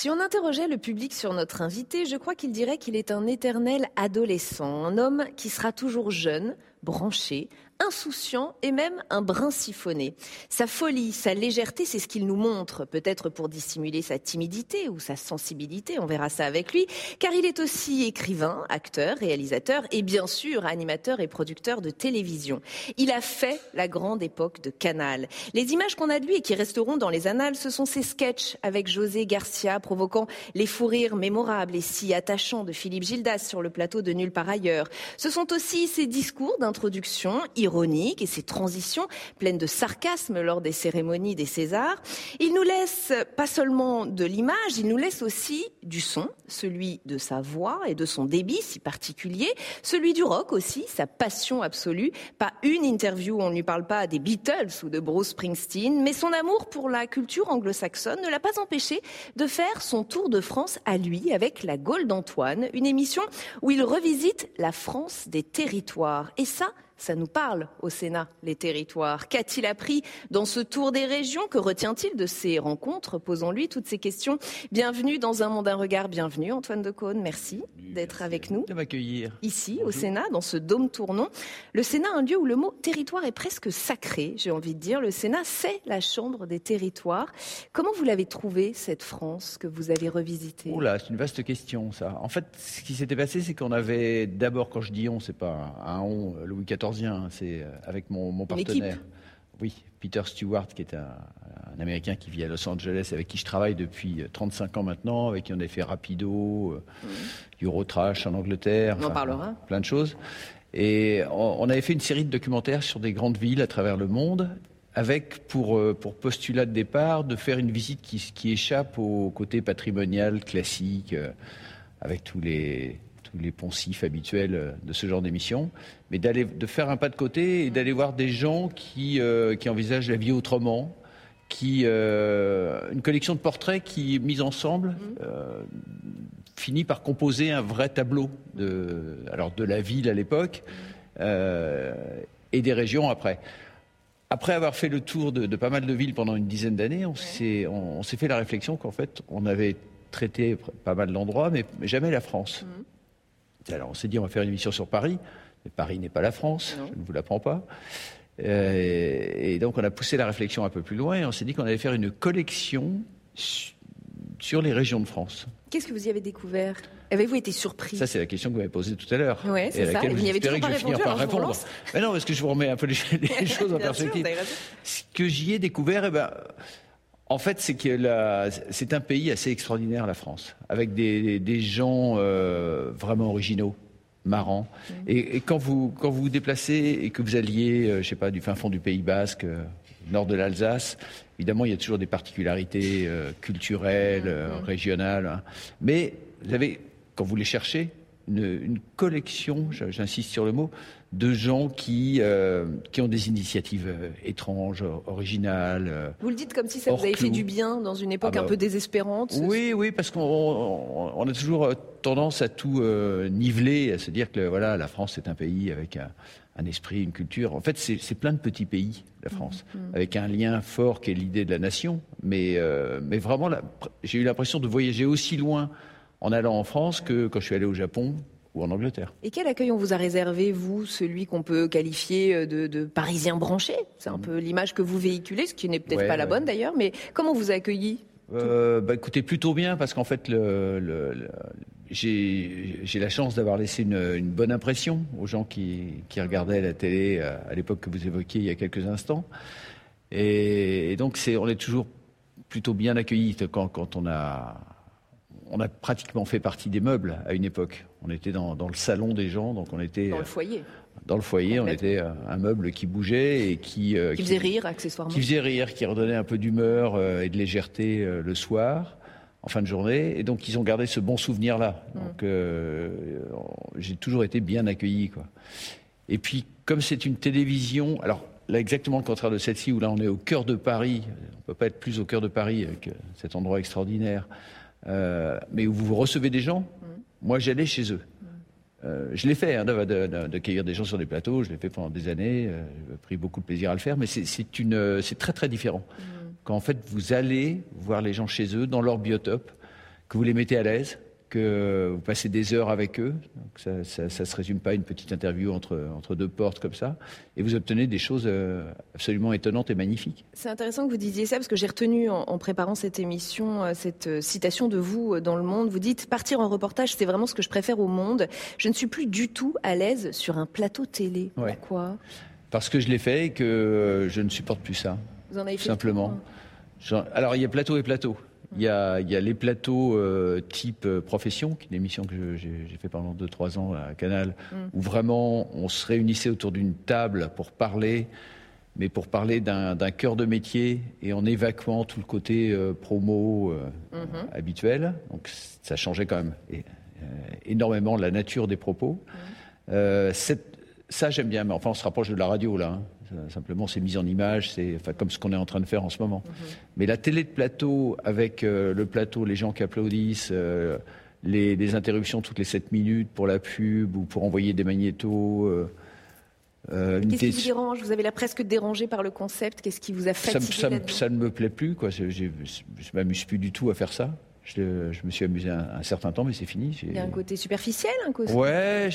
Si on interrogeait le public sur notre invité, je crois qu'il dirait qu'il est un éternel adolescent, un homme qui sera toujours jeune, branché, insouciant et même un brin siphonné. Sa folie, sa légèreté, c'est ce qu'il nous montre, peut-être pour dissimuler sa timidité ou sa sensibilité, on verra ça avec lui, car il est aussi écrivain, acteur, réalisateur et bien sûr animateur et producteur de télévision. Il a fait la grande époque de Canal. Les images qu'on a de lui et qui resteront dans les annales, ce sont ses sketchs avec José Garcia, provoquant les fous rires mémorables et si attachants de Philippe Gildas sur le plateau de Nulle Part Ailleurs. Ce sont aussi ses discours d'introduction, ironique et ses transitions pleines de sarcasme lors des cérémonies des Césars. Il nous laisse pas seulement de l'image, il nous laisse aussi du son, celui de sa voix et de son débit si particulier, celui du rock aussi, sa passion absolue. Pas une interview où on ne lui parle pas des Beatles ou de Bruce Springsteen, mais son amour pour la culture anglo-saxonne ne l'a pas empêché de faire son tour de France à lui avec La Gaule d'Antoine, une émission où il revisite la France des territoires. Et ça nous parle au Sénat, les territoires. Qu'a-t-il appris dans ce tour des régions? Que retient-il de ces rencontres? Posons-lui toutes ces questions. Bienvenue dans Un Monde, un regard. Bienvenue, Antoine de Caunes. Merci d'être avec nous. De m'accueillir. Ici, bonjour. Au Sénat, dans ce dôme tournant. Le Sénat, un lieu où le mot territoire est presque sacré, j'ai envie de dire. Le Sénat, c'est la chambre des territoires. Comment vous l'avez trouvée, cette France que vous avez revisitée? C'est une vaste question, ça. En fait, ce qui s'était passé, c'est qu'on avait d'abord, quand je dis on, c'est pas un on, Louis XIV, c'est avec mon partenaire, l'équipe. Oui, Peter Stewart, qui est un Américain qui vit à Los Angeles, avec qui je travaille depuis 35 ans maintenant, avec qui on a fait Rapido, Eurotrash en Angleterre, on en parlera, plein de choses. Et on avait fait une série de documentaires sur des grandes villes à travers le monde, avec pour postulat de départ de faire une visite qui échappe au côté patrimonial classique, avec tous les poncifs habituels de ce genre d'émission, mais de faire un pas de côté et d'aller voir des gens qui envisagent la vie autrement, une collection de portraits qui, mise ensemble, finit par composer un vrai tableau de la ville à l'époque et des régions après. Après avoir fait le tour de pas mal de villes pendant une dizaine d'années, on s'est fait la réflexion qu'en fait, on avait traité pas mal d'endroits, mais jamais la France. Alors on s'est dit, on va faire une émission sur Paris, mais Paris n'est pas la France, non. Je ne vous l'apprends pas. Et donc on a poussé la réflexion un peu plus loin et on s'est dit qu'on allait faire une collection sur les régions de France. Qu'est-ce que vous y avez découvert? Avez-vous été surpris? Ça, c'est la question que vous m'avez posée tout à l'heure. Oui, c'est ça. Et vous n'y avez toujours pas répondu, alors je vous relance. Mais non, parce que je vous remets un peu les choses en perspective. Sûr, ce que j'y ai découvert, en fait, c'est que c'est un pays assez extraordinaire, la France, avec des gens vraiment originaux, marrants. Et quand vous vous déplacez et que vous alliez, je sais pas, du fin fond du Pays Basque, nord de l'Alsace, évidemment, il y a toujours des particularités culturelles, régionales. Hein. Mais vous avez, quand vous les cherchez, une collection, j'insiste sur le mot, de gens qui ont des initiatives étranges, originales. Vous le dites comme si ça vous avait fait du bien dans une époque un peu désespérante. Oui, parce qu'on a toujours tendance à tout niveler, à se dire que voilà, la France c'est un pays avec un esprit, une culture. En fait, c'est plein de petits pays, la France, avec un lien fort qui est l'idée de la nation. Mais vraiment, j'ai eu l'impression de voyager aussi loin en allant en France que quand je suis allé au Japon ou en Angleterre. Et quel accueil on vous a réservé, vous, celui qu'on peut qualifier de parisien branché? C'est un peu l'image que vous véhiculez, ce qui n'est peut-être pas la bonne d'ailleurs, mais comment on vous a accueilli? Écoutez, plutôt bien, parce qu'en fait, j'ai la chance d'avoir laissé une bonne impression aux gens qui regardaient la télé à l'époque que vous évoquiez il y a quelques instants. Et donc, on est toujours plutôt bien accueillis quand on a pratiquement fait partie des meubles à une époque. On était dans le salon des gens, donc on était... Dans le foyer. Dans le foyer, on était un meuble qui bougeait et qui faisait rire, accessoirement. Qui faisait rire, qui redonnait un peu d'humeur et de légèreté le soir, en fin de journée. Et donc, ils ont gardé ce bon souvenir-là. Donc, j'ai toujours été bien accueilli, quoi. Et puis, comme c'est une télévision... Alors, là, exactement le contraire de celle-ci, où là, on est au cœur de Paris. On ne peut pas être plus au cœur de Paris que cet endroit extraordinaire. Mais où vous recevez des gens, moi j'allais chez eux. Je l'ai fait, d'accueillir des gens sur des plateaux, je l'ai fait pendant des années, j'ai pris beaucoup de plaisir à le faire, mais c'est très très différent. Quand en fait vous allez voir les gens chez eux, dans leur biotope, que vous les mettez à l'aise, que vous passez des heures avec eux. Donc ça se résume pas à une petite interview entre deux portes comme ça. Et vous obtenez des choses absolument étonnantes et magnifiques. C'est intéressant que vous disiez ça, parce que j'ai retenu en préparant cette émission, cette citation de vous dans Le Monde. Vous dites « Partir en reportage, c'est vraiment ce que je préfère au monde. Je ne suis plus du tout à l'aise sur un plateau télé. » Ouais. Pourquoi ? Parce que je l'ai fait et que je ne supporte plus ça. Vous en avez fait simplement. Alors, il y a plateau et plateau. Il y a les plateaux type profession, qui est une émission que j'ai fait pendant 2-3 ans à Canal, où vraiment on se réunissait autour d'une table pour parler, mais pour parler d'un cœur de métier et en évacuant tout le côté promo habituel. Donc ça changeait quand même énormément la nature des propos. Ça, j'aime bien, mais enfin, on se rapproche de la radio, là. Hein. Simplement, c'est mise en image, c'est comme ce qu'on est en train de faire en ce moment. Mais la télé de plateau, avec le plateau, les gens qui applaudissent, les interruptions toutes les 7 minutes pour la pub ou pour envoyer des magnétos. Qu'est-ce qui vous dérange ? Vous avez là presque dérangé par le concept. Qu'est-ce qui vous a fatigué ? Ça ne me plaît plus, quoi. Je ne m'amuse plus du tout à faire ça. Je me suis amusé un certain temps, mais c'est fini. Il y a un côté superficiel, un côté... Ouais,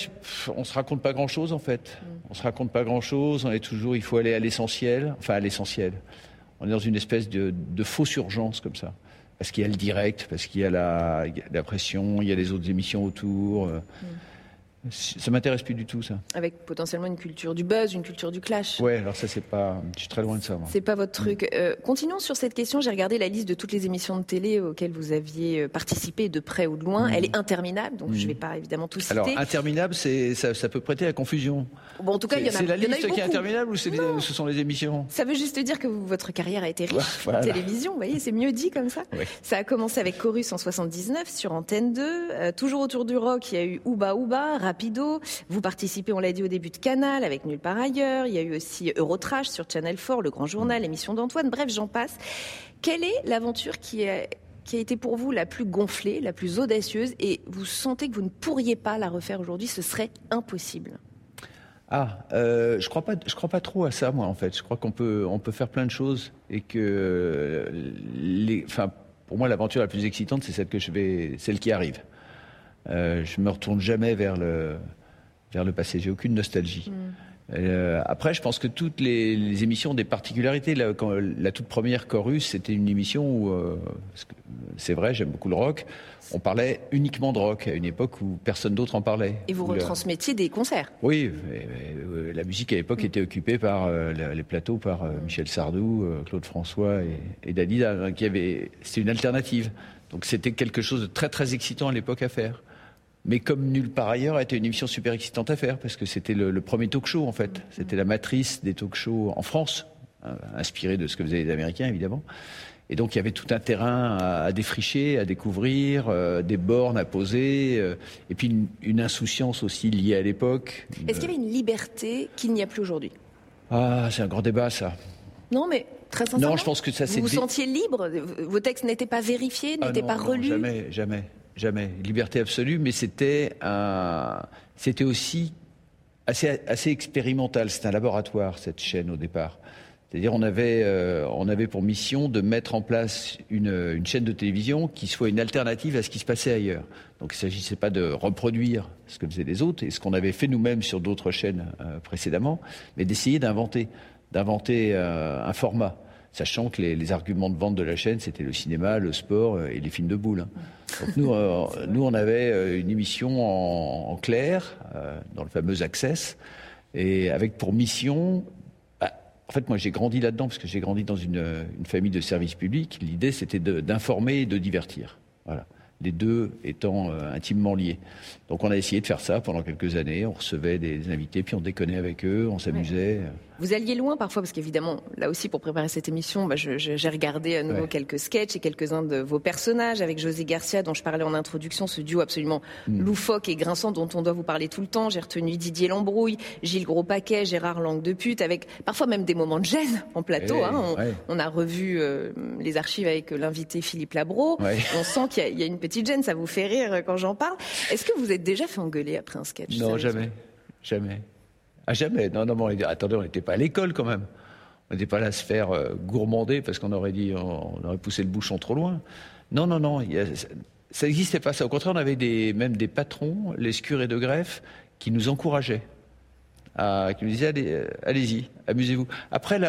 on ne se raconte pas grand-chose, en fait. On se raconte pas grand-chose, on est toujours... Il faut aller à l'essentiel. Enfin, à l'essentiel. On est dans une espèce de fausse urgence, comme ça. Parce qu'il y a le direct, parce qu'il y a la pression, il y a les autres émissions autour. Ça ne m'intéresse plus du tout, ça. Avec potentiellement une culture du buzz, une culture du clash. Oui, alors ça, c'est pas... Je suis très loin de ça, moi. C'est pas votre truc. Continuons sur cette question. J'ai regardé la liste de toutes les émissions de télé auxquelles vous aviez participé, de près ou de loin. Elle est interminable, donc je ne vais pas évidemment tout citer. Alors, interminable, ça peut prêter à confusion. Bon, en tout cas, il y en a beaucoup. C'est la liste qui est interminable ou ce sont les émissions ? Ça veut juste dire que votre carrière a été riche en télévision. Vous voyez, c'est mieux dit comme ça. Oui. Ça a commencé avec Chorus en 1979 sur Antenne 2. Toujours autour du rock, il y a eu Ouba Ouba, Rapido, vous participez, on l'a dit, au début de Canal, avec Nulle Part Ailleurs, il y a eu aussi Eurotrash sur Channel 4, Le Grand Journal, l'émission d'Antoine, bref, j'en passe. Quelle est l'aventure qui a été pour vous la plus gonflée, la plus audacieuse, et vous sentez que vous ne pourriez pas la refaire aujourd'hui, ce serait impossible ? Je crois pas trop à ça, moi, en fait. Je crois qu'on peut faire plein de choses, et que... pour moi, l'aventure la plus excitante, c'est celle qui arrive. Je me retourne jamais vers le passé. J'ai aucune nostalgie. Après, je pense que toutes les émissions ont des particularités. La toute première Chorus, c'était une émission où, c'est vrai, j'aime beaucoup le rock. On parlait uniquement de rock à une époque où personne d'autre en parlait. Et vous retransmettiez des concerts. Oui, mais la musique à l'époque était occupée par les plateaux, par Michel Sardou, Claude François et Dalida. C'était une alternative. Donc c'était quelque chose de très très excitant à l'époque à faire. Mais comme Nulle Part Ailleurs a été une émission super excitante à faire, parce que c'était le premier talk show en fait. C'était la matrice des talk shows en France, inspirée de ce que faisaient les Américains évidemment. Et donc il y avait tout un terrain à défricher, à découvrir, des bornes à poser, et puis une insouciance aussi liée à l'époque. Est-ce qu'il y avait une liberté qu'il n'y a plus aujourd'hui ? Ah, c'est un grand débat ça. Non mais... Très sincèrement, non, je pense que ça, vous sentiez libre ? Vos textes n'étaient pas vérifiés, n'étaient pas relus ? Jamais. Liberté absolue, mais c'était aussi assez expérimental. C'était un laboratoire, cette chaîne, au départ. C'est-à-dire on avait pour mission de mettre en place une chaîne de télévision qui soit une alternative à ce qui se passait ailleurs. Donc il ne s'agissait pas de reproduire ce que faisaient les autres et ce qu'on avait fait nous-mêmes sur d'autres chaînes précédemment, mais d'essayer d'inventer un format, sachant que les arguments de vente de la chaîne, c'était le cinéma, le sport et les films de boules. Donc nous, on avait une émission en clair, dans le fameux Access, et avec pour mission... En fait, moi, j'ai grandi là-dedans, parce que j'ai grandi dans une famille de service public. L'idée, c'était d'informer et de divertir. Voilà. Les deux étant intimement liés. Donc on a essayé de faire ça pendant quelques années, on recevait des invités, puis on déconnait avec eux, on s'amusait. Ouais. Vous alliez loin parfois, parce qu'évidemment, là aussi pour préparer cette émission, j'ai regardé à nouveau quelques sketchs et quelques-uns de vos personnages, avec José Garcia dont je parlais en introduction, ce duo absolument loufoque et grinçant dont on doit vous parler tout le temps. J'ai retenu Didier l'embrouille, Gilles Grospaquet, Gérard Languedepute, avec parfois même des moments de gêne en plateau. On a revu les archives avec l'invité Philippe Labro. Ouais. On sent qu'il y a une petite gêne, ça vous fait rire quand j'en parle. Est-ce que vous êtes déjà fait engueuler après un sketch ? Non, jamais. Ah, jamais. Non, mais attendez, on n'était pas à l'école quand même. On n'était pas là à se faire gourmander parce qu'on aurait poussé le bouchon trop loin. Non, Ça n'existait pas, ça. Au contraire, on avait même des patrons, les scurs et de greffe, qui nous encourageaient, qui nous disaient allez-y, amusez-vous. Après,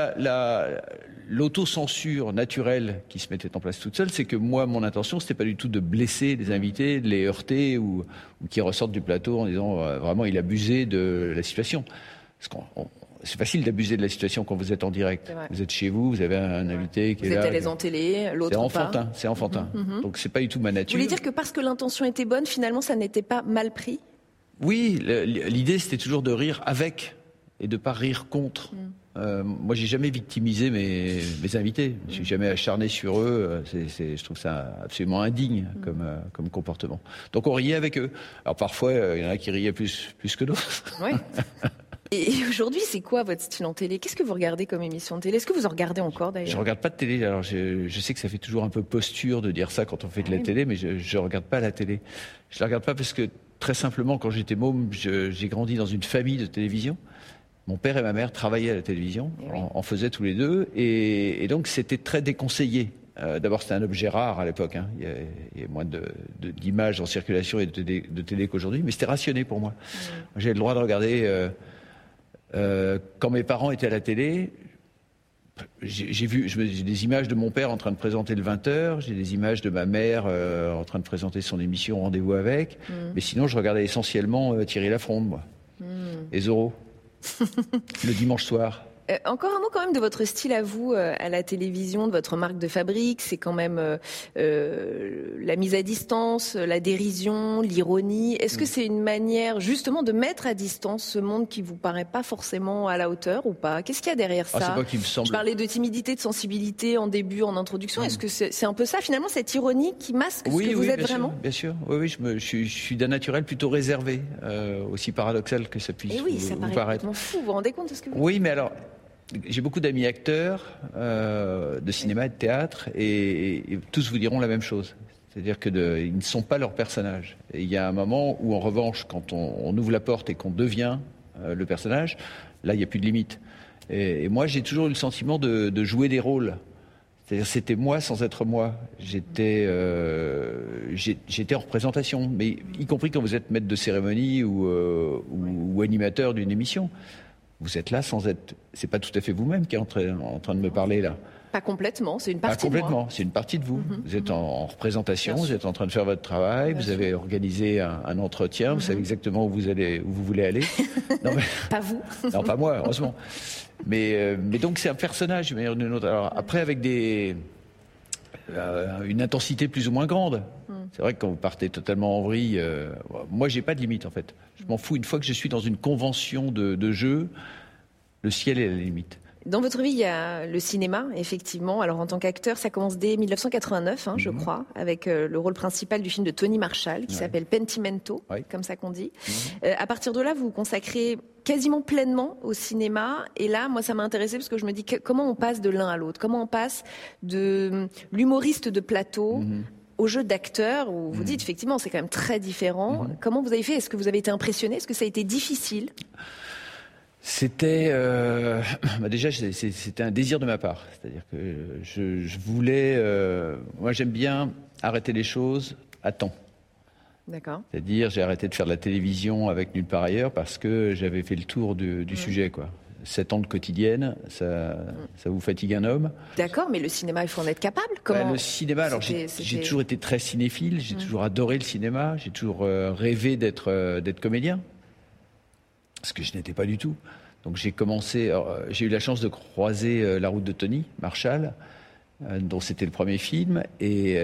l'autocensure naturelle qui se mettait en place toute seule, c'est que moi, mon intention, c'était pas du tout de blesser les invités, de les heurter ou qu'ils ressortent du plateau en disant vraiment il abusait de la situation. Parce c'est facile d'abuser de la situation quand vous êtes en direct. Vous êtes chez vous, vous avez un invité qui est là. Vous êtes allés en télé, l'autre pas. C'est enfantin. Mm-hmm. Donc c'est pas du tout ma nature. Vous voulez dire que parce que l'intention était bonne, finalement, ça n'était pas mal pris ? Oui, l'idée c'était toujours de rire avec et de pas rire contre. Moi, j'ai jamais victimisé mes invités. Je suis jamais acharné sur eux. Je trouve ça absolument indigne comme comportement. Donc on riait avec eux. Alors parfois, il y en a qui riaient plus que d'autres. Oui. Et aujourd'hui, c'est quoi votre style en télé ? Qu'est-ce que vous regardez comme émission de télé ? Est-ce que vous en regardez encore d'ailleurs ? Je ne regarde pas de télé. Alors je sais que ça fait toujours un peu posture de dire ça quand on fait de la télé, mais je ne regarde pas la télé. Je ne la regarde pas parce que très simplement, quand j'étais môme, j'ai grandi dans une famille de télévision. Mon père et ma mère travaillaient à la télévision, en faisaient tous les deux, et donc c'était très déconseillé. D'abord, c'était un objet rare à l'époque. Hein. Il y a moins d'images en circulation et de télé qu'aujourd'hui, mais c'était rationné pour moi. J'ai le droit de regarder... quand mes parents étaient à la télé, j'ai des images de mon père en train de présenter le 20h, j'ai des images de ma mère en train de présenter son émission Rendez-vous avec, mais sinon je regardais essentiellement Thierry Lafronde, moi, et Zorro, le dimanche soir. Encore un mot quand même de votre style à vous, à la télévision, de votre marque de fabrique. C'est quand même la mise à distance, la dérision, l'ironie. Est-ce que c'est une manière justement de mettre à distance ce monde qui vous paraît pas forcément à la hauteur ou pas ? Qu'est-ce qu'il y a derrière ça ? C'est moi qui me semble... Je parlais de timidité, de sensibilité en début, en introduction. Est-ce que c'est un peu ça finalement, cette ironie qui masque ce que vous êtes vraiment ? Oui, bien sûr. Oui, je suis d'un naturel plutôt réservé, aussi paradoxal que ça puisse vous paraître. Fou, vous vous rendez compte de ce que vous dites ? Oui, mais alors... J'ai beaucoup d'amis acteurs de cinéma et de théâtre et tous vous diront la même chose. C'est-à-dire qu'ils ne sont pas leurs personnages. Et il y a un moment où, en revanche, quand on ouvre la porte et qu'on devient le personnage, là, il n'y a plus de limite. Et moi, j'ai toujours eu le sentiment de jouer des rôles. C'est-à-dire c'était moi sans être moi. J'étais en représentation, mais y compris quand vous êtes maître de cérémonie ou animateur d'une émission. Vous êtes là sans être... C'est pas tout à fait vous-même qui est en train de me parler, là. Pas complètement, c'est une partie de moi. C'est une partie de vous. Vous êtes en représentation, vous êtes en train de faire votre travail, vous avez organisé un entretien, vous savez exactement où vous voulez aller. Non, mais... Pas vous. Non, pas moi, heureusement. Mais donc, c'est un personnage, d'une manière ou d'une autre. Alors, après, avec une intensité plus ou moins grande. C'est vrai que quand vous partez totalement en vrille, moi j'ai pas de limite en fait. Je m'en fous, une fois que je suis dans une convention de jeu, le ciel est à la limite. Dans votre vie, il y a le cinéma, effectivement. Alors, en tant qu'acteur, ça commence dès 1989, je crois, avec le rôle principal du film de Tony Marshall, qui s'appelle Pentimento, comme ça qu'on dit. À partir de là, vous vous consacrez quasiment pleinement au cinéma. Et là, moi, ça m'a intéressée parce que je me dis comment on passe de l'un à l'autre ? Comment on passe de l'humoriste de plateau au jeu d'acteur, où vous dites, effectivement, c'est quand même très différent. Comment vous avez fait ? Est-ce que vous avez été impressionné ? Est-ce que ça a été difficile ? C'était déjà c'était un désir de ma part, c'est-à-dire que je voulais moi j'aime bien arrêter les choses à temps. D'accord. C'est-à-dire j'ai arrêté de faire de la télévision avec Nulle Part Ailleurs parce que j'avais fait le tour du sujet quoi. 7 ans de quotidienne, ça vous fatigue un homme. D'accord, mais le cinéma, il faut en être capable. Comment le cinéma, alors j'ai toujours été très cinéphile, j'ai toujours adoré le cinéma, j'ai toujours rêvé d'être comédien. Parce que je n'étais pas du tout. Donc j'ai commencé. Alors, j'ai eu la chance de croiser La Route de Tony Marshall, dont c'était le premier film, et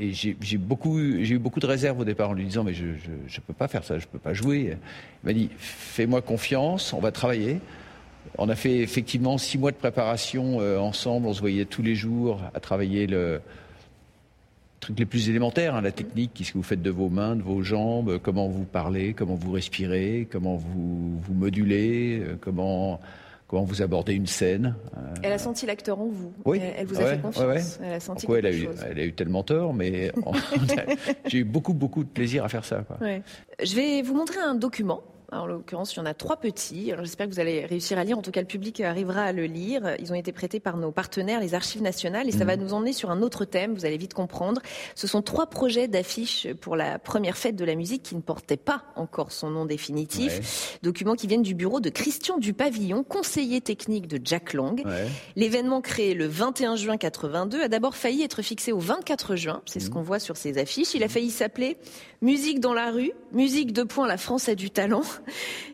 j'ai eu beaucoup de réserves au départ en lui disant mais je peux pas faire ça, je peux pas jouer. Il m'a dit fais-moi confiance, on va travailler. On a fait effectivement 6 mois de préparation ensemble, on se voyait tous les jours à travailler le trucs les plus élémentaires, la technique, qu'est-ce que vous faites de vos mains, de vos jambes, comment vous parlez, comment vous respirez, comment vous modulez, comment vous abordez une scène. Elle a senti l'acteur en vous. Oui. Elle vous a fait confiance. Ouais. Elle a senti elle a eu tellement tort, mais j'ai eu beaucoup de plaisir à faire ça. Quoi. Ouais. Je vais vous montrer un document En l'occurrence, il y en a 3 petits. Alors, j'espère que vous allez réussir à lire. En tout cas, le public arrivera à le lire. Ils ont été prêtés par nos partenaires, les Archives nationales. Et ça va nous emmener sur un autre thème, vous allez vite comprendre. Ce sont 3 projets d'affiches pour la première fête de la musique qui ne portaient pas encore son nom définitif. Ouais. Documents qui viennent du bureau de Christian Dupavillon, conseiller technique de Jack Lang. Ouais. L'événement créé le 21 juin 82 a d'abord failli être fixé au 24 juin. C'est ce qu'on voit sur ces affiches. Il a failli s'appeler Musique dans la rue, musique de point, la France a du talent,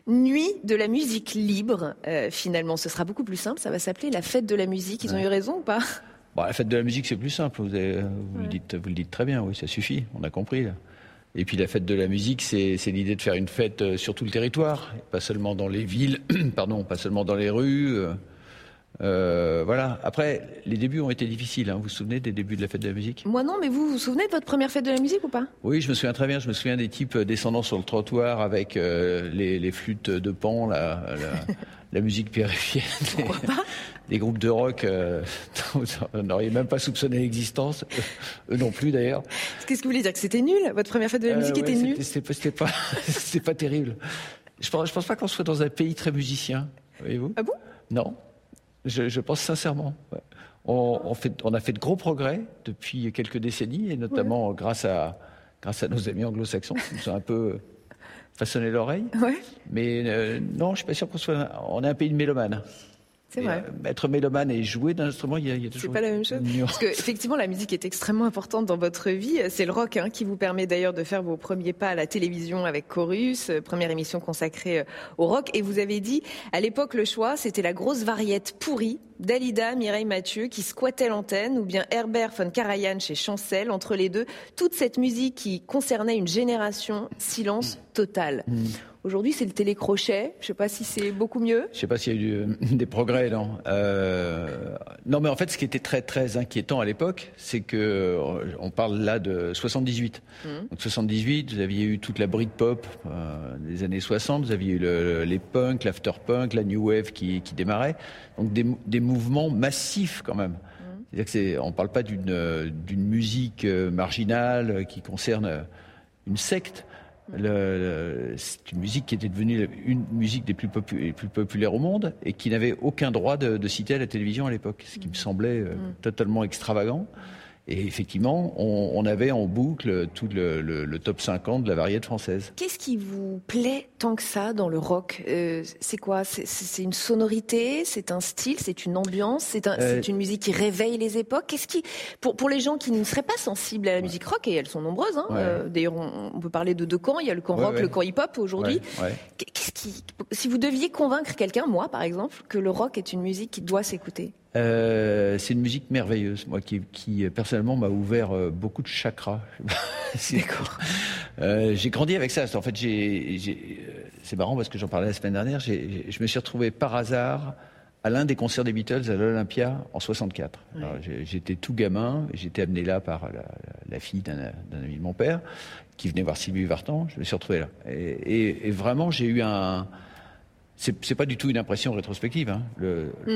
nuit de la musique libre. Finalement, ce sera beaucoup plus simple, ça va s'appeler la fête de la musique. Ils ont eu raison ou pas ? Bon, la fête de la musique, c'est plus simple, vous le dites très bien, oui, ça suffit, on a compris. Là. Et puis la fête de la musique, c'est l'idée de faire une fête sur tout le territoire, pas seulement dans les villes, pas seulement dans les rues. Voilà. Après, les débuts ont été difficiles. Vous vous souvenez des débuts de la fête de la musique ? Moi non, mais vous vous souvenez de votre première fête de la musique ou pas ? Oui, je me souviens très bien. Je me souviens des types descendant sur le trottoir avec les flûtes de pan, la musique péruvienne, des groupes de rock. On n'aurait même pas soupçonné l'existence. Eux non plus d'ailleurs. Qu'est-ce que vous voulez dire ? Que c'était nul ? Votre première fête de la musique était nulle ? C'était pas terrible. Je pense pas qu'on soit dans un pays très musicien. Voyez-vous ? Ah bon ? Non. Je pense sincèrement. Ouais. On a fait de gros progrès depuis quelques décennies, et notamment grâce à nos amis anglo-saxons qui nous ont un peu façonné l'oreille. Ouais. Mais non, je ne suis pas sûr qu'on soit... On est un pays de mélomanes. C'est vrai. Être mélomane et jouer d'un instrument, il y a toujours... C'est pas la même chose. Parce que, effectivement, la musique est extrêmement importante dans votre vie. C'est le rock qui vous permet d'ailleurs de faire vos premiers pas à la télévision avec Chorus, première émission consacrée au rock. Et vous avez dit, à l'époque, le choix, c'était la grosse variette pourrie d'Alida, Mireille Mathieu, qui squattait l'antenne, ou bien Herbert von Karajan chez Chancel. Entre les deux, toute cette musique qui concernait une génération, silence total. Aujourd'hui, c'est le télécrochet. Je ne sais pas si c'est beaucoup mieux. Je ne sais pas s'il y a eu des progrès, non. Non, mais en fait, ce qui était très, très inquiétant à l'époque, c'est qu'on parle là de 78. Donc 78, vous aviez eu toute la Britpop des années 60, vous aviez eu les punks, l'afterpunk, la new wave qui démarrait. Donc des mouvements massifs quand même. C'est-à-dire que on ne parle pas d'une musique marginale qui concerne une secte. C'est une musique qui était devenue une musique des plus populaires au monde et qui n'avait aucun droit de citer à la télévision à l'époque, ce qui me semblait totalement extravagant. Et effectivement, on avait en boucle tout le top 50 de la variété française. Qu'est-ce qui vous plaît tant que ça dans le rock ? C'est quoi ? C'est une sonorité ? C'est un style ? C'est une ambiance ? C'est une musique qui réveille les époques ? Qu'est-ce qui, pour les gens qui ne seraient pas sensibles à la musique rock, et elles sont nombreuses, d'ailleurs on peut parler de 2 camps, il y a le camp rock, le camp hip-hop aujourd'hui. Qu'est-ce qui, si vous deviez convaincre quelqu'un, moi par exemple, que le rock est une musique qui doit s'écouter ? C'est une musique merveilleuse, moi qui personnellement m'a ouvert beaucoup de chakras. D'accord. J'ai grandi avec ça. En fait, c'est marrant parce que j'en parlais la semaine dernière. Je me suis retrouvé par hasard à l'un des concerts des Beatles à l'Olympia en 64. Oui. Alors, j'étais tout gamin. J'étais amené là par la fille d'un ami de mon père qui venait voir Sylvie Vartan. Je me suis retrouvé là. Et vraiment, j'ai eu un... C'est pas du tout une impression rétrospective.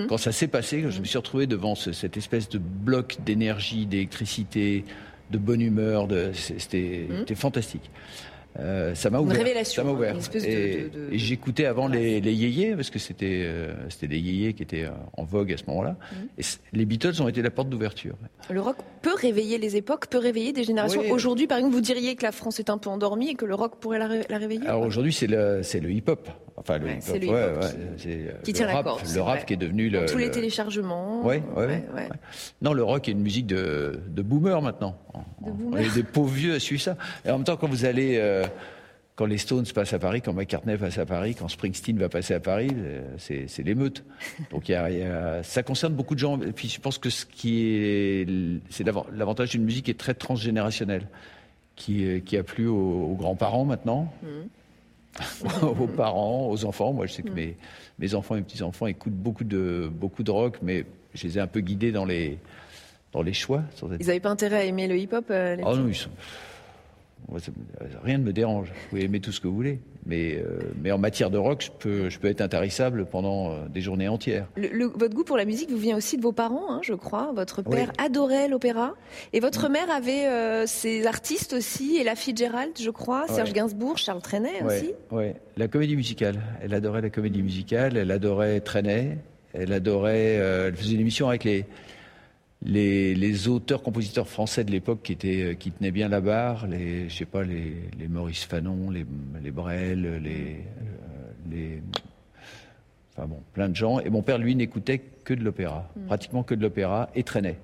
Quand ça s'est passé, je me suis retrouvé devant cette espèce de bloc d'énergie, d'électricité, de bonne humeur. C'était fantastique. Ça m'a ouvert. Une révélation. Ça m'a ouvert. Et j'écoutais avant les yéyés, parce que c'était les yéyés qui étaient en vogue à ce moment-là. Et les Beatles ont été la porte d'ouverture. Le rock peut réveiller les époques, peut réveiller des générations. Oui. Aujourd'hui, par exemple, vous diriez que la France est un peu endormie et que le rock pourrait la réveiller ? Alors aujourd'hui, c'est le hip-hop. Enfin, le hip-hop, qui tient la corde. Le rap qui est devenu... Tous les téléchargements. Ouais. Non, le rock est une musique de boomer maintenant. On est des pauvres vieux à suivre ça. Et en même temps, quand vous allez... Quand les Stones passent à Paris, quand McCartney passe à Paris, quand Springsteen va passer à Paris, c'est l'émeute. Donc ça concerne beaucoup de gens. Et puis je pense que c'est l'avantage d'une musique qui est très transgénérationnelle, qui a plu aux grands-parents maintenant, aux parents, aux enfants. Moi je sais que mes enfants et mes petits-enfants écoutent beaucoup de rock, mais je les ai un peu guidés dans les choix. Ils n'avaient pas intérêt à aimer le hip-hop ? Ah non, ils sont... Rien ne me dérange. Vous pouvez aimer tout ce que vous voulez. Mais en matière de rock, je peux être intarissable pendant des journées entières. Votre goût pour la musique vous vient aussi de vos parents, hein, je crois. Votre père adorait l'opéra. Et votre mère avait ses artistes aussi. Ella Fitzgerald, je crois. Serge Gainsbourg, Charles Trenet aussi. Oui, la comédie musicale. Elle adorait la comédie musicale. Elle adorait Trenet. Elle faisait une émission avec les auteurs-compositeurs français de l'époque qui tenaient bien la barre, les Maurice Fanon, les Brel, enfin bon, plein de gens. Et mon père, lui, n'écoutait que de l'opéra, pratiquement que de l'opéra, et traînait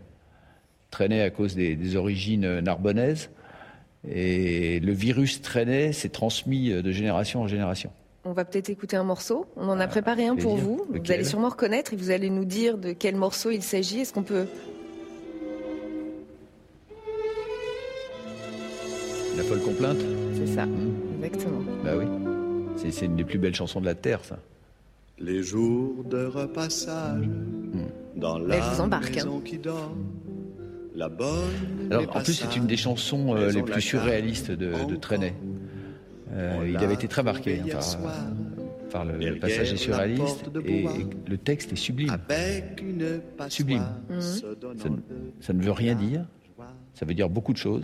à cause des origines narbonnaises. Et le virus traînait, s'est transmis de génération en génération. On va peut-être écouter un morceau. On en a préparé un pour vous. Vous allez sûrement reconnaître et vous allez nous dire de quel morceau il s'agit. Est-ce qu'on peut... La folle complainte. C'est ça, exactement. Bah oui, c'est une des plus belles chansons de la Terre, ça. Les jours de repassage dans la maison qui dort, la bonne. Alors, en plus, c'est une des chansons les plus surréalistes de Trenet. Il avait été très marqué par le passage surréaliste et le texte est sublime. Sublime. Ça ne veut rien dire, ça veut dire beaucoup de choses.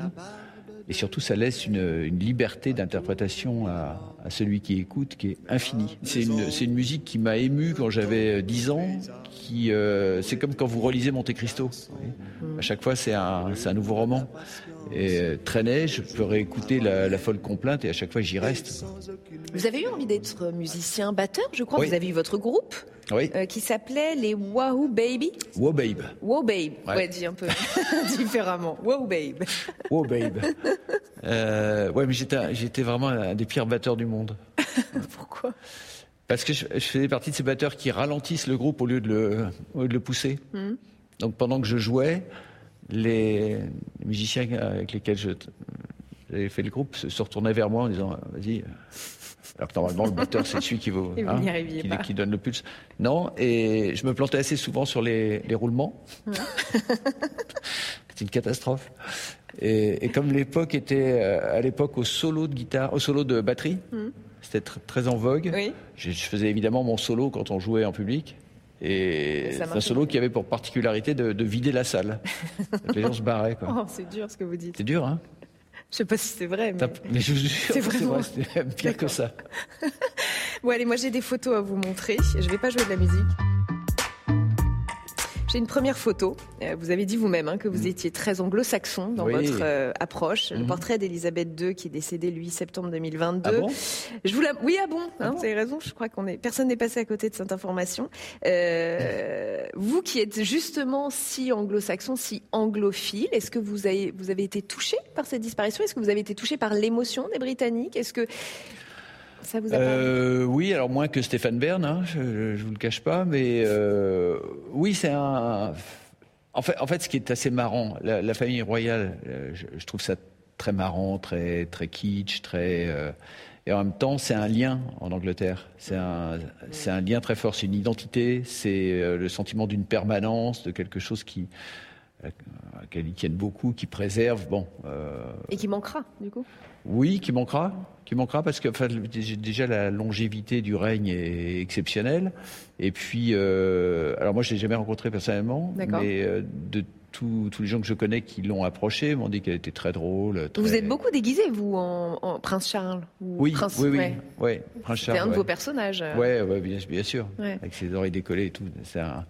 Et surtout, ça laisse une liberté d'interprétation à celui qui écoute, qui est infinie. C'est une musique qui m'a ému quand j'avais 10 ans. C'est comme quand vous relisez Monte Cristo. À chaque fois, c'est un nouveau roman. Et Trenet, je peux réécouter la folle complainte et à chaque fois, j'y reste. Vous avez eu envie d'être musicien, batteur, je crois. Vous avez eu votre groupe qui s'appelait les Wahoo Baby. Wow Babe. Ouais, dis un peu différemment. Wow Babe. Mais j'étais vraiment un des pires batteurs du monde. Pourquoi ? Parce que je faisais partie de ces batteurs qui ralentissent le groupe au lieu de le pousser. Donc pendant que je jouais, les musiciens avec lesquels j'avais fait le groupe se retournaient vers moi en disant « Vas-y ». Alors que normalement, le batteur, c'est celui qui donne le pulse. Non, et je me plantais assez souvent sur les roulements. C'est une catastrophe. Et comme l'époque était au solo de guitare, au solo de batterie, c'était très en vogue. Oui. Je faisais évidemment mon solo quand on jouait en public. Et c'est un solo qui avait pour particularité de vider la salle. Les gens se barraient, quoi. Oh, c'est dur ce que vous dites. C'est dur, hein? Je sais pas si c'est vrai, mais je vous jure, c'est vraiment... c'est même pire que ça. Bon, allez, moi j'ai des photos à vous montrer. Je vais pas jouer de la musique. J'ai une première photo. Vous avez dit vous-même que vous étiez très anglo-saxon dans votre approche. Le portrait d'Elisabeth II qui est décédée, lui, septembre 2022. Ah bon ? Vous avez raison, je crois personne n'est passé à côté de cette information. Vous qui êtes justement si anglo-saxon, si anglophile, est-ce que vous avez été touché par cette disparition ? Est-ce que vous avez été touché par l'émotion des Britanniques ? Est-ce que... ça vous a oui, alors moins que Stéphane Bern, hein, je vous le cache pas, mais oui, c'est un... En fait, ce qui est assez marrant, la famille royale, je trouve ça très marrant, très, très kitsch, très... et en même temps, c'est un lien en Angleterre, c'est un lien très fort, c'est une identité, c'est le sentiment d'une permanence, de quelque chose qui... à laquelle ils tiennent beaucoup, qui préservent, Et qui manquera, du coup. Oui, qui manquera parce que déjà la longévité du règne est exceptionnelle. Et puis, alors moi je l'ai jamais rencontrée personnellement, mais de tous les gens que je connais qui l'ont approchée m'ont dit qu'elle était très drôle. Très... Vous êtes beaucoup déguisé, vous, en Prince Charles. Oui, Prince Charles. C'est un de vos personnages. Oui, bien sûr, avec ses oreilles décollées et tout. C'est un...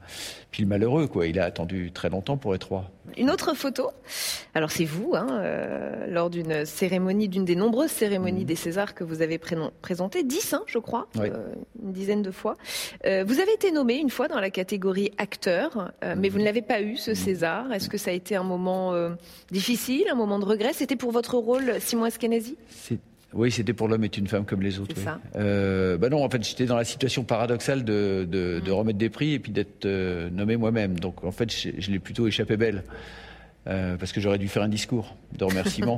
Puis le malheureux, quoi. Il a attendu très longtemps pour être roi. Une autre photo. Alors c'est vous, lors d'une cérémonie, d'une des nombreuses cérémonies des Césars que vous avez présentées, 10, je crois, une dizaine de fois. Vous avez été nommé une fois dans la catégorie acteur, mais vous ne l'avez pas eu, ce César. Est-ce que ça a été un moment difficile, un moment de regret ? C'était pour votre rôle, Simon Eskenazi ? Oui, c'était pour L'homme est une femme comme les autres. C'est ça. Non, en fait, j'étais dans la situation paradoxale de remettre des prix et puis d'être nommé moi-même. Donc, en fait, je l'ai plutôt échappé belle. Parce que j'aurais dû faire un discours de remerciement.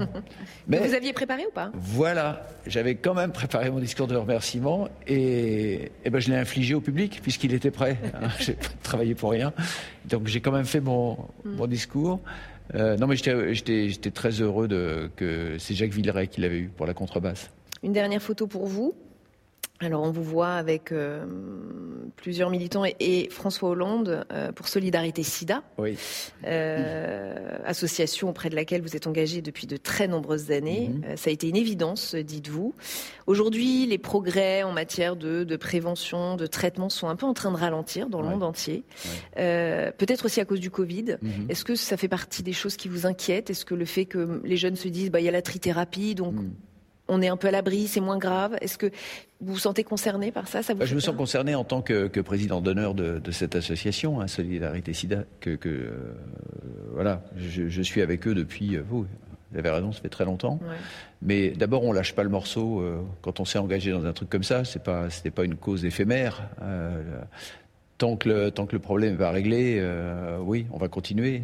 Mais vous aviez préparé ou pas ? Voilà, j'avais quand même préparé mon discours de remerciement et je l'ai infligé au public puisqu'il était prêt. J'ai pas travaillé pour rien, donc j'ai quand même fait mon discours. Non, mais j'étais très heureux que c'est Jacques Villeray qui l'avait eu pour la contrebasse. Une dernière photo pour vous. Alors, on vous voit avec plusieurs militants et François Hollande pour Solidarité Sida, oui. Association auprès de laquelle vous êtes engagé depuis de très nombreuses années. Mm-hmm. Ça a été une évidence, dites-vous. Aujourd'hui, les progrès en matière de prévention, de traitement sont un peu en train de ralentir dans le monde entier. Ouais. Peut-être aussi à cause du Covid. Mm-hmm. Est-ce que ça fait partie des choses qui vous inquiètent ? Est-ce que le fait que les jeunes se disent « bah, il y a la trithérapie, donc... Mm. » On est un peu à l'abri, c'est moins grave. Est-ce que vous vous sentez concerné par ça, Je me sens concerné en tant que président d'honneur de cette association, hein, Solidarité Sida. Voilà, je suis avec eux depuis... Vous avez raison, ça fait très longtemps. Ouais. Mais d'abord, on ne lâche pas le morceau. Quand on s'est engagé dans un truc comme ça, ce n'est pas une cause éphémère. Tant que le problème va régler, on va continuer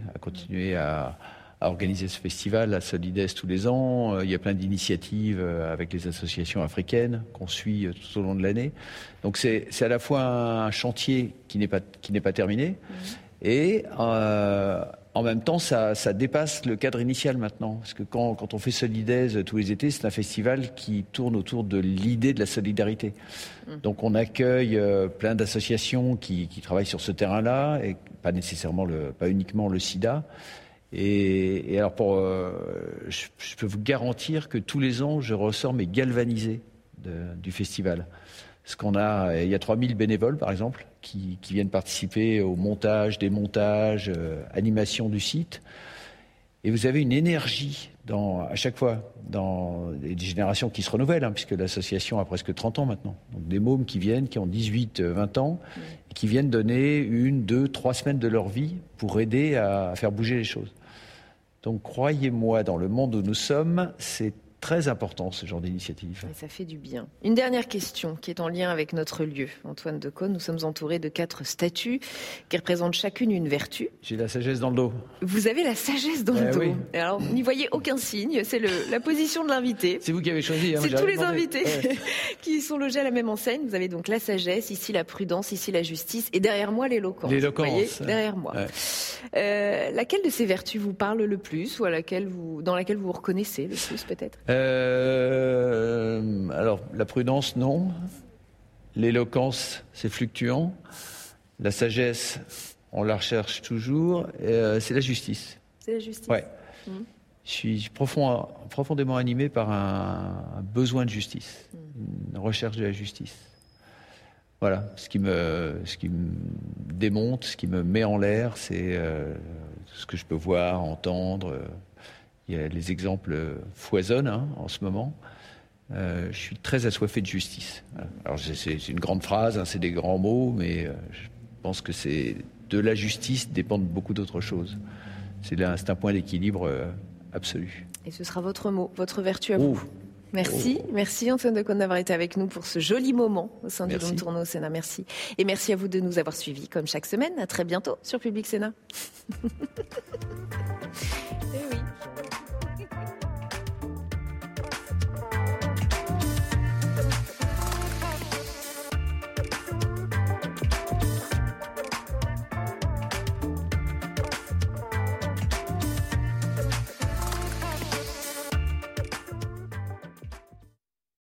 à organiser ce festival à Solidez tous les ans. Il y a plein d'initiatives avec les associations africaines qu'on suit tout au long de l'année. Donc c'est à la fois un chantier qui n'est pas terminé et en même temps ça dépasse le cadre initial maintenant. Parce que quand on fait Solidez tous les étés, c'est un festival qui tourne autour de l'idée de la solidarité. Donc on accueille plein d'associations qui travaillent sur ce terrain-là, et pas uniquement le sida. Et alors, je peux vous garantir que tous les ans, je ressors mais galvanisé du festival. Il y a 3000 bénévoles, par exemple, qui viennent participer au montage, démontage, animation du site. Et vous avez une énergie à chaque fois, dans des générations qui se renouvellent, hein, puisque l'association a presque 30 ans maintenant. Donc des mômes qui viennent, qui ont 18, 20 ans, et qui viennent donner 1, 2, 3 semaines de leur vie pour aider à faire bouger les choses. Donc, croyez-moi, dans le monde où nous sommes, c'est très important, ce genre d'initiative. Et ça fait du bien. Une dernière question qui est en lien avec notre lieu, Antoine de Caunes. Nous sommes entourés de 4 statues qui représentent chacune une vertu. J'ai la sagesse dans le dos. Vous avez la sagesse dans le dos. Oui. Alors, vous n'y voyez aucun signe. C'est la position de l'invité. C'est vous qui avez choisi. Hein, c'est tous les invités qui sont logés à la même enseigne. Vous avez donc la sagesse, ici la prudence, ici la justice, et derrière moi l'éloquence. L'éloquence. Vous voyez, derrière moi. Ouais. Laquelle de ces vertus vous parle le plus, ou dans laquelle vous vous reconnaissez le plus peut-être ? Alors, la prudence, non. L'éloquence, c'est fluctuant. La sagesse, on la recherche toujours. C'est la justice. C'est la justice. Ouais. Mmh. Je suis profondément animé par un besoin de justice, une recherche de la justice. Voilà, ce qui me démonte, ce qui me met en l'air, c'est ce que je peux voir, entendre. Les exemples foisonnent en ce moment. Je suis très assoiffé de justice. Alors c'est une grande phrase, c'est des grands mots, mais je pense que c'est de la justice dépendent beaucoup d'autres choses. C'est un point d'équilibre absolu. Et ce sera votre mot, votre vertu à vous. Merci Antoine de Caunes d'avoir été avec nous pour ce joli moment au sein du Dôme Tourneau au Sénat. Merci. Et merci à vous de nous avoir suivis comme chaque semaine. À très bientôt sur Public Sénat.